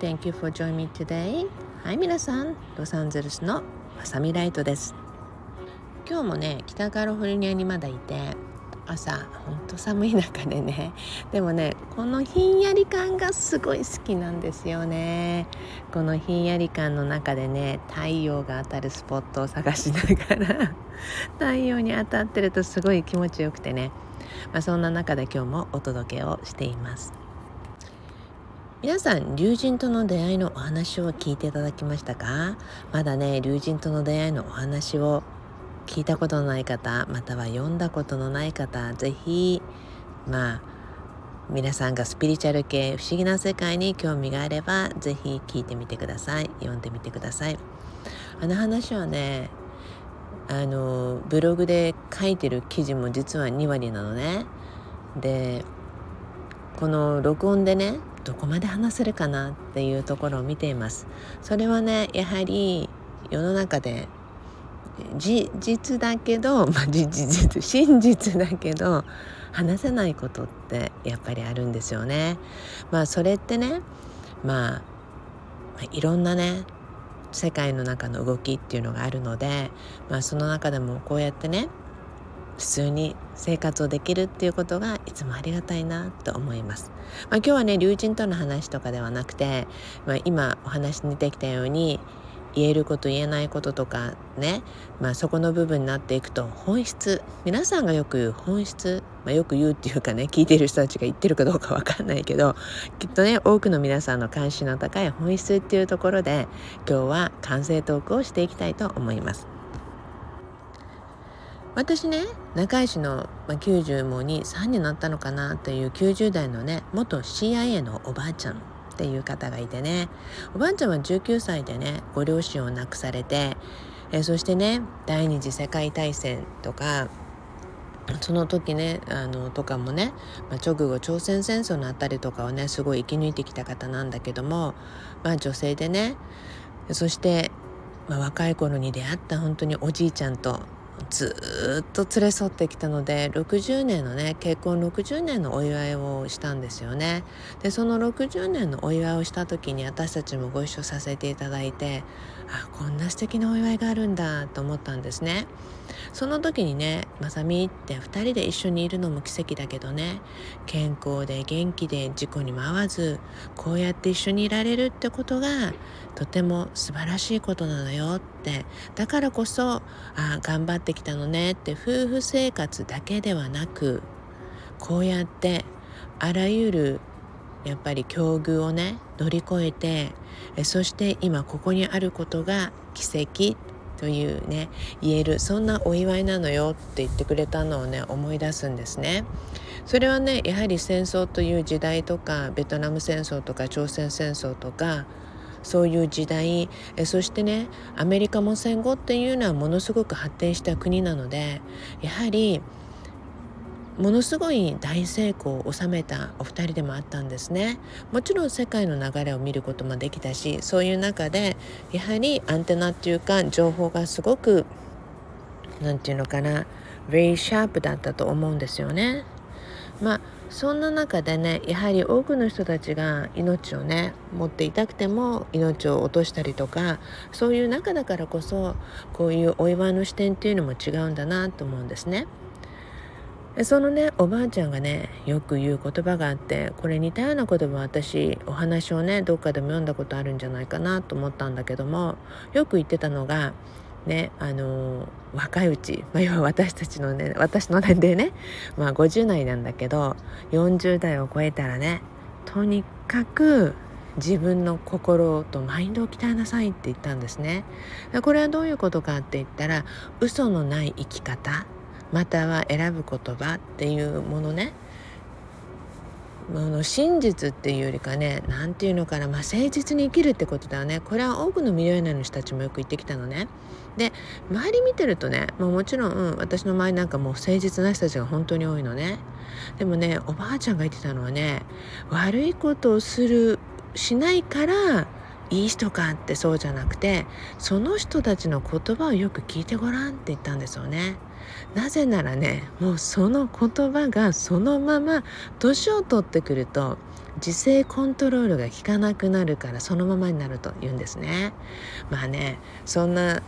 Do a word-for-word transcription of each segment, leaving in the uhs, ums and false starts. Thank you for joining me today. はい、皆さん、ロサンゼルスのまさみライトです。今日もね、北カリフォルニアにまだいて、朝、ほんと寒い中でね、でもね、このひんやり感がすごい好きなんですよね。このひんやり感の中でね、太陽が当たるスポットを探しながら、太陽に当たってるとすごい気持ちよくてね、まあ、そんな中で今日もお届けをしています。皆さん、竜神との出会いのお話を聞いていただきましたか？まだね、竜神との出会いのお話を聞いたことのない方、または読んだことのない方、ぜひ、まあ、皆さんがスピリチュアル系、不思議な世界に興味があれば、ぜひ聞いてみてください。読んでみてください。あの話はね、あの、ブログで書いてる記事も実はにわりなのね。で、この録音でね、どこまで話せるかなっていうところを見ています。それはね、やはり世の中で事実だけど、まあ、事実真実だけど話せないことってやっぱりあるんですよね。まあそれってね、まあ、まあ、いろんなね世界の中の動きっていうのがあるので、まあ、その中でもこうやってね普通に生活をできるっていうことがいつもありがたいなと思います。まあ、今日はね、竜神との話とかではなくて、まあ、今お話に出てきたように言えること言えないこととかね、まあ、そこの部分になっていくと本質、皆さんがよく言う本質、まあ、よく言うっていうかね、聞いてる人たちが言ってるかどうかわかんないけど、きっとね多くの皆さんの関心の高い本質っていうところで今日は完成トークをしていきたいと思います。私ね、仲居氏のきゅうじゅうもにさんになったのかなというきゅうじゅうだいのね、元 シーアイエー のおばあちゃんっていう方がいてね、おばあちゃんはじゅうきゅうさいでね、ご両親を亡くされて、えそしてね、第二次世界大戦とか、その時ね、あの、とかもね、まあ、直後朝鮮戦争のあたりとかをね、すごい生き抜いてきた方なんだけども、まあ女性でね、そして、まあ、若い頃に出会った本当におじいちゃんと、ずっと連れ添ってきたのでろくじゅうねんのね、結婚ろくじゅうねんのお祝いをしたんですよね。で、そのろくじゅうねんのお祝いをした時に私たちもご一緒させていただいて、あ、こんな素敵なお祝いがあるんだと思ったんですね。その時にね、まさみってふたりで一緒にいるのも奇跡だけどね、健康で元気で事故にも遭わず、こうやって一緒にいられるってことがとても素晴らしいことなのよって、だからこそ、ああ頑張ってきたのねって、夫婦生活だけではなく、こうやってあらゆるやっぱり境遇をね乗り越えて、えそして今ここにあることが奇跡というね、言える、そんなお祝いなのよって言ってくれたのをね思い出すんですね。それはね、やはり戦争という時代とか、ベトナム戦争とか朝鮮戦争とかそういう時代、えそしてね、アメリカも戦後っていうのはものすごく発展した国なので、やはりものすごい大成功を収めたお二人でもあったんですね。もちろん世界の流れを見ることもできたし、そういう中でやはりアンテナっていうか情報がすごく、なんていうのかな、very sharp だったと思うんですよね。まあそんな中でね、やはり多くの人たちが命をね持っていたくても命を落としたりとか、そういう中だからこそこういうお祝いの視点っていうのも違うんだなと思うんですね。そのね、おばあちゃんがねよく言う言葉があって、これ似たような言葉、私お話をねどっかでも読んだことあるんじゃないかなと思ったんだけども、よく言ってたのがね、あのー、若いうち、まあ、要は私たちのね、私の年齢ね、まあ、ごじゅうだいなんだけど、よんじゅうだいを超えたらね、とにかく自分の心とマインドを鍛えなさいって言ったんですね。これはどういうことかって言ったら、嘘のない生き方、または選ぶ言葉っていうものね、真実っていうよりかね、なんていうのかな、まあ、誠実に生きるってことだよね。これは多くのミリオネアの人たちもよく言ってきたのね。で、周り見てるとね、まあ、もちろん、うん、私の周りなんかもう誠実な人たちが本当に多いのね。でもね、おばあちゃんが言ってたのはね、悪いことをするしないからいい人かって、そうじゃなくて、その人たちの言葉をよく聞いてごらんって言ったんですよね。なぜならね、もうその言葉がそのまま年を取ってくると自制コントロールが効かなくなるからそのままになると言うんですね。まあね、そんな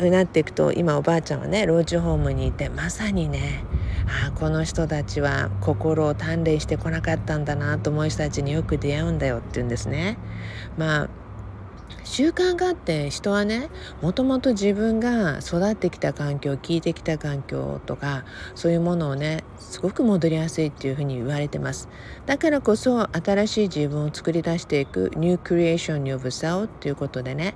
になっていくと、今おばあちゃんはね老人ホームにいて、まさにね、ああこの人たちは心を鍛錬してこなかったんだなと思う人たちによく出会うんだよって言うんですね。まあ習慣があって、人はねもともと自分が育ってきた環境、聞いてきた環境とか、そういうものをねすごく戻りやすいっていうふうに言われてます。だからこそ新しい自分を作り出していくニュークリエーション・ニュー・ブ・サオっていうことでね、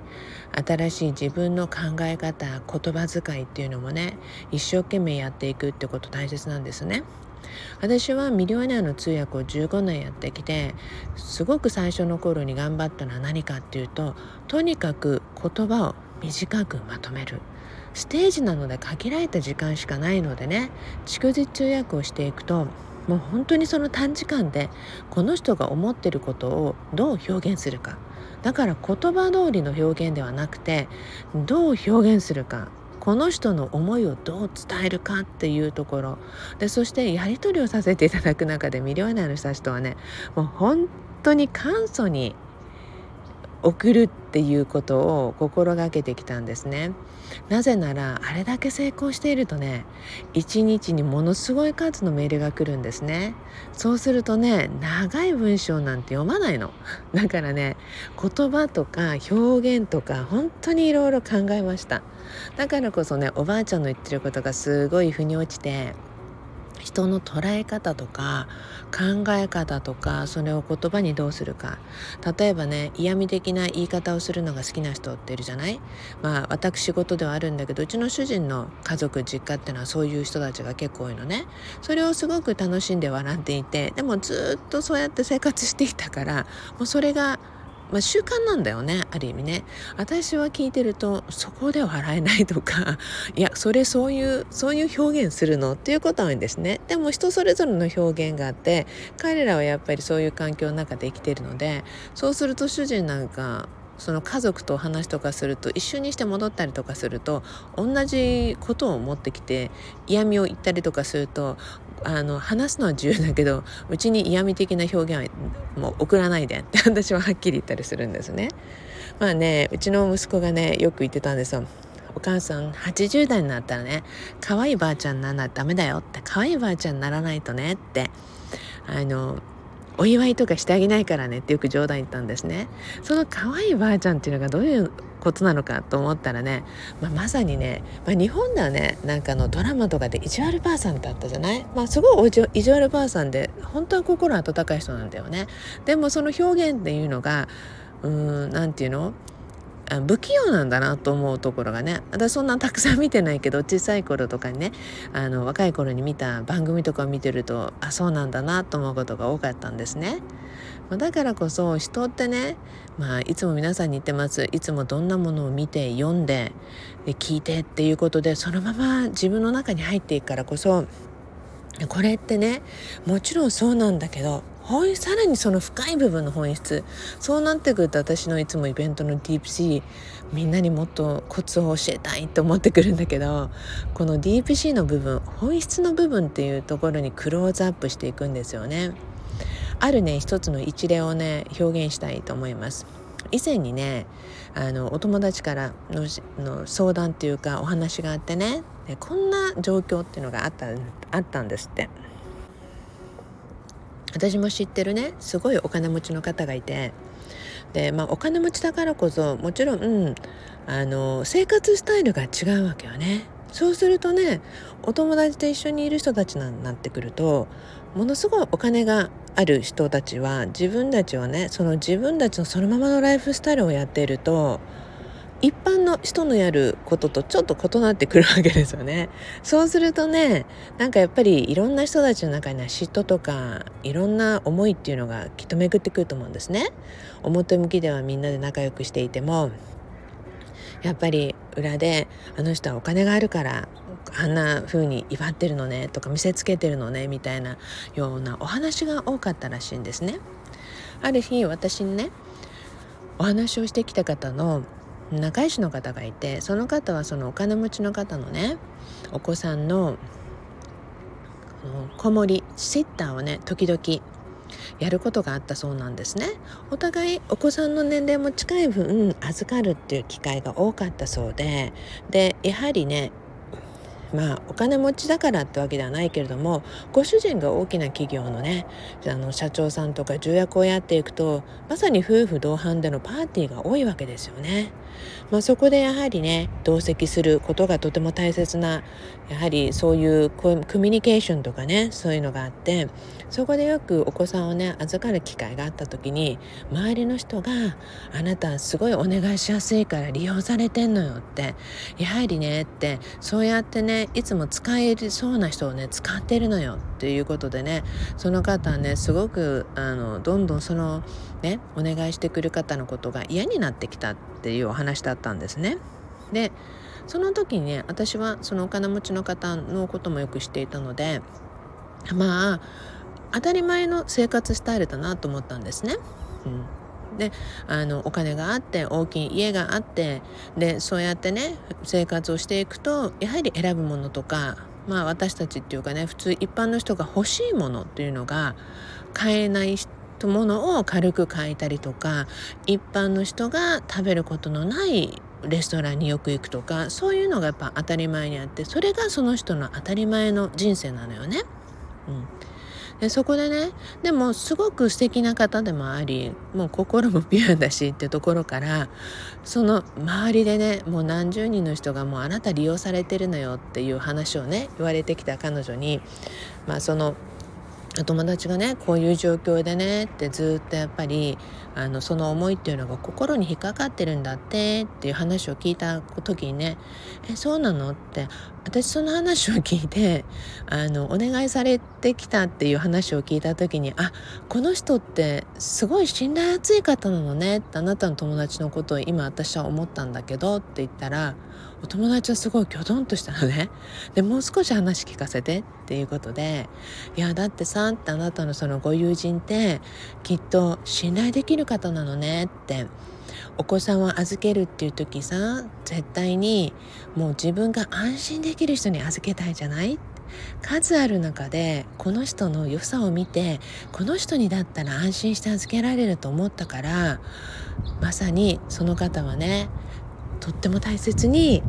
新しい自分の考え方、言葉遣いっていうのもね一生懸命やっていくってこと大切なんですね。私はミリオネアの通訳をじゅうごねんやってきて、すごく最初の頃に頑張ったのは何かっていうと、とにかく言葉を短くまとめる。ステージなので限られた時間しかないのでね、逐次通訳をしていくと、もう本当にその短時間でこの人が思ってることをどう表現するか、だから言葉通りの表現ではなくて、どう表現するか、この人の思いをどう伝えるかっていうところで、そしてやり取りをさせていただく中で、ミリオネアの人たちとはね、もう本当に簡素に送るっていうことを心がけてきたんですね。なぜならあれだけ成功しているとね、一日にものすごい数のメールが来るんですね。そうするとね、長い文章なんて読まないの。だからね、言葉とか表現とか本当にいろいろ考えました。だからこそね、おばあちゃんの言ってることがすごい腑に落ちて、人の捉え方とか考え方とか、それを言葉にどうするか。例えばね、嫌味的な言い方をするのが好きな人っているじゃない。まあ私事ではあるんだけど、うちの主人の家族実家ってのはそういう人たちが結構多いのね。それをすごく楽しんで笑っていて、でもずっとそうやって生活してきたから、もうそれがまあ、習慣なんだよね、ある意味ね。私は聞いてると、そこで笑えないとか、いやそれそういうそういう表現するのっていうことは多いんですね。でも人それぞれの表現があって、彼らはやっぱりそういう環境の中で生きているので、そうすると主人なんかその家族と話とかすると、一緒にして戻ったりとかすると、同じことを持ってきて嫌味を言ったりとかすると、あの話すのは自由だけど、うちに嫌味的な表現はもう送らないでって私ははっきり言ったりするんですね。まあね、うちの息子がねよく言ってたんですよ。お母さんはちじゅうだいになったらね、可愛いばあちゃんにならないとダメだよって、可愛いばあちゃんにならないとねって、あのお祝いとかしてあげないからねってよく冗談言ったんですね。その可愛いばあちゃんっていうのがどういうことなのかと思ったらね、まあ、まさにね、まあ、日本ではね、なんかのドラマとかで意地悪ばあさんってあったじゃない、まあ、すごい意地悪ばあさんで本当は心温かい人なんだよね。でもその表現っていうのが、うーん、なんていうの、不器用なんだなと思うところがね、私そんなたくさん見てないけど、小さい頃とかにね、あの若い頃に見た番組とかを見てると、あ、そうなんだなと思うことが多かったんですね。だからこそ人ってね、まあ、いつも皆さんに言ってます。いつもどんなものを見て読ん で, で聞いてっていうことで、そのまま自分の中に入っていくからこそ、これってね、もちろんそうなんだけど、さらにその深い部分の本質、そうなってくると、私のいつもイベントのディープシー、みんなにもっとコツを教えたいと思ってくるんだけど、このディープシーの部分、本質の部分っていうところにクローズアップしていくんですよね。あるね、一つの一例をね表現したいと思います。以前にね、あのお友達からのの相談っていうかお話があってね、でこんな状況っていうのがあった、あったんですって。私も知ってるね、すごいお金持ちの方がいて、で、まあ、お金持ちだからこそ、もちろん、うん、あの生活スタイルが違うわけよね。そうするとね、お友達と一緒にいる人たちになってくると、ものすごいお金がある人たちは、自分たちはね、その自分たちのそのままのライフスタイルをやっていると、一般の人のやることとちょっと異なってくるわけですよね。そうするとね、なんかやっぱりいろんな人たちの中には嫉妬とかいろんな思いっていうのがきっと巡ってくると思うんですね。表向きではみんなで仲良くしていても、やっぱり裏で、あの人はお金があるからあんな風に威張ってるのねとか見せつけてるのねみたいなようなお話が多かったらしいんですね。ある日私にね、お話をしてきた方の仲良しの方がいて、その方はそのお金持ちの方のねお子さんの子守りシッターをね時々やることがあったそうなんですね。お互いお子さんの年齢も近い分預かるっていう機会が多かったそうで、でやはりね、まあお金持ちだからってわけではないけれども、ご主人が大きな企業のね、あの社長さんとか重役をやっていくと、まさに夫婦同伴でのパーティーが多いわけですよね。まあ、そこでやはりね、同席することがとても大切な、やはりそういうコミュニケーションとかね、そういうのがあって、そこでよくお子さんをね預かる機会があった時に、周りの人があなたすごいお願いしやすいから利用されてんのよって、やはりねって、そうやってねいつも使えそうな人をね使ってるのよっていうことでね、その方はねすごくあのどんどんそのねお願いしてくる方のことが嫌になってきたっていうお話だったんですね。でその時にね、私はそのお金持ちの方のこともよく知っていたので、まあ当たり前の生活スタイルだなと思ったんですね。うんであのお金があって大きい家があって、でそうやってね生活をしていくと、やはり選ぶものとか、まあ、私たちっていうかね、普通一般の人が欲しいものっていうのが買えないものを軽く買えたりとか、一般の人が食べることのないレストランによく行くとか、そういうのがやっぱ当たり前にあって、それがその人の当たり前の人生なのよね。うんでそこでね、でもすごく素敵な方でもあり、もう心もピュアだしってところから、その周りでねもう何十人の人がもうあなた利用されてるのよっていう話をね言われてきた彼女に、まあそのお友達がねこういう状況でねってずっとやっぱりあのその思いっていうのが心に引っかかってるんだってっていう話を聞いた時にね、えそうなのって、私その話を聞いてあのお願いされてきたっていう話を聞いた時に、あこの人ってすごい信頼厚い方なのねって、あなたの友達のことを今私は思ったんだけどって言ったら、お友達はすごいキョドンとしたのね。でもう少し話聞かせてっていうことで、いやだってさってあなたのそのご友人ってきっと信頼できる方なのねって、お子さんを預けるっていう時さ、絶対にもう自分が安心できる人に預けたいじゃない、数ある中でこの人の良さを見て、この人にだったら安心して預けられると思ったから、まさにその方はねとっても大切に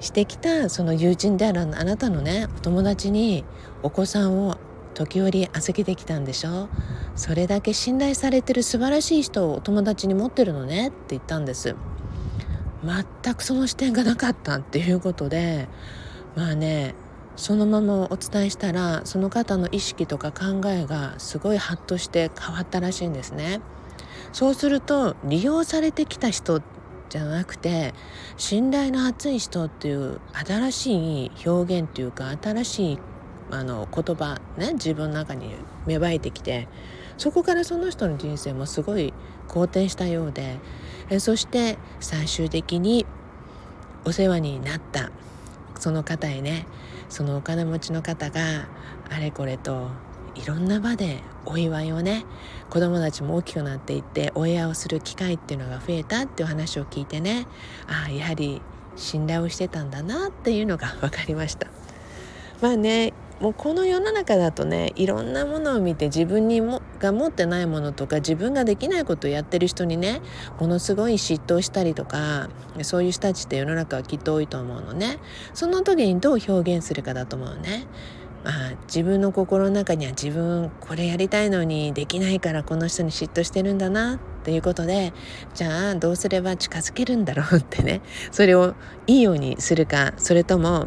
してきたその友人であるあなたのねお友達にお子さんを時折預けてきたんでしょ、それだけ信頼されてる素晴らしい人をお友達に持ってるのねって言ったんです。全くその視点がなかったっていうことで、まあねそのままお伝えしたら、その方の意識とか考えがすごいハッとして変わったらしいんですね。そうすると利用されてきた人じゃなくて、信頼の厚い人っていう新しい表現っていうか、新しいあの言葉ね自分の中に芽生えてきて、そこからその人の人生もすごい好転したようで、えそして最終的にお世話になったその方へね、そのお金持ちの方があれこれといろんな場でお祝いをね、子供たちも大きくなっていってお祝いをする機会っていうのが増えたっていう話を聞いてね、ああやはり信頼をしてたんだなっていうのが分かりました。まあねもうこの世の中だとね、いろんなものを見て自分にもが持ってないものとか、自分ができないことをやってる人にねものすごい嫉妬したりとか、そういう人たちって世の中はきっと多いと思うのね。その時にどう表現するかだと思うね。まあ、自分の心の中には自分これやりたいのにできないからこの人に嫉妬してるんだなということで、じゃあどうすれば近づけるんだろうってね、それをいいようにするか、それとも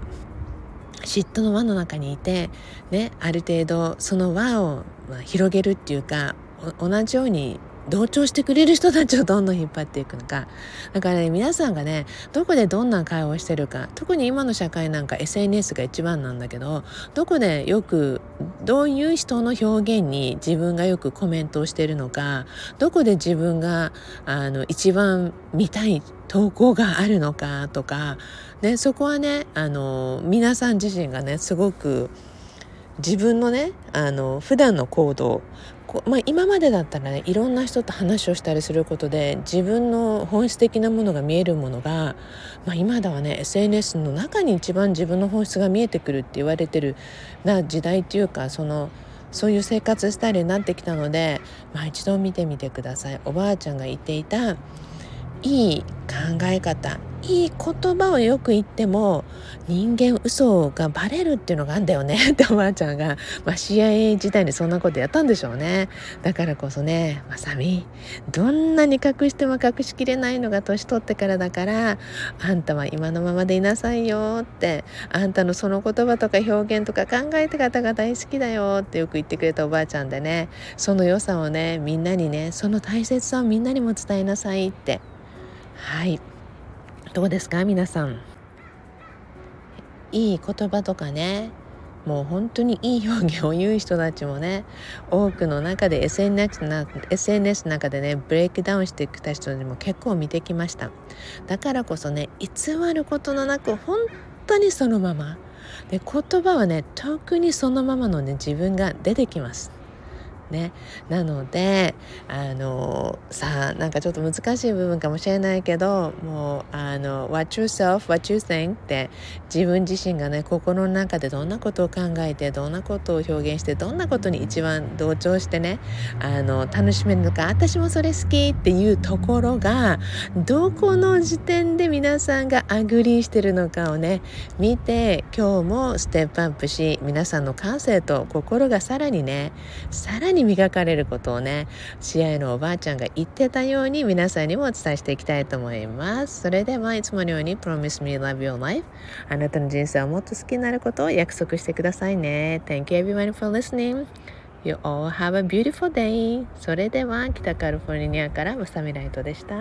嫉妬の輪の中にいて、ね、ある程度その輪を広げるっていうか、同じように同調してくれる人たちをどんどん引っ張っていくのか。だからね、皆さんがねどこでどんな会話をしてるか、特に今の社会なんか エスエヌエス が一番なんだけど、どこでよくどういう人の表現に自分がよくコメントをしてるのか、どこで自分があの一番見たい投稿があるのかとか、ね、そこはねあの皆さん自身がねすごく自分のねあの普段の行動、まあ、今までだったらねいろんな人と話をしたりすることで自分の本質的なものが見えるものが、まあ、今ではね エスエヌエス の中に一番自分の本質が見えてくるって言われてるな時代っていうか、そのそういう生活スタイルになってきたので、まあ、一度見てみてください。おばあちゃんが言っていたいい考え方、いい言葉をよく言っても人間嘘がバレるっていうのがあるんだよねっておばあちゃんが、まあ、シーアイエー 時代にそんなことやったんでしょうね。だからこそね、まさみ、どんなに隠しても隠しきれないのが年取ってからだから、あんたは今のままでいなさいよって、あんたのその言葉とか表現とか考え方が大好きだよってよく言ってくれたおばあちゃんでね、その良さをね、みんなにね、その大切さをみんなにも伝えなさいって。はい、どうですか皆さん、いい言葉とかね、もう本当にいい表現を言う人たちもね、多くの中で エスエヌエス の中でね、ブレイクダウンしてきた人にも結構見てきました。だからこそね、偽ることのなく本当にそのままで、言葉はね、特にそのままのね、自分が出てきますね。なのであのさあ、なんかちょっと難しい部分かもしれないけど、もうあの What yourself, what you think って自分自身がね、心の中でどんなことを考えて、どんなことを表現して、どんなことに一番同調してね、あの楽しめるのか、私もそれ好きっていうところがどこの時点で皆さんがアグリーしてるのかをね、見て今日もステップアップし、皆さんの感性と心がさらにね、さらに磨かれることをね、シーアイエーのおばあちゃんが言ってたように皆さんにもお伝えしていきたいと思います。それではいつものように Promise me love your life、 あなたの人生をもっと好きになることを約束してくださいね。 Thank you everyone for listening. You all have a beautiful day. それでは北カリフォルニアからまさみライトでした。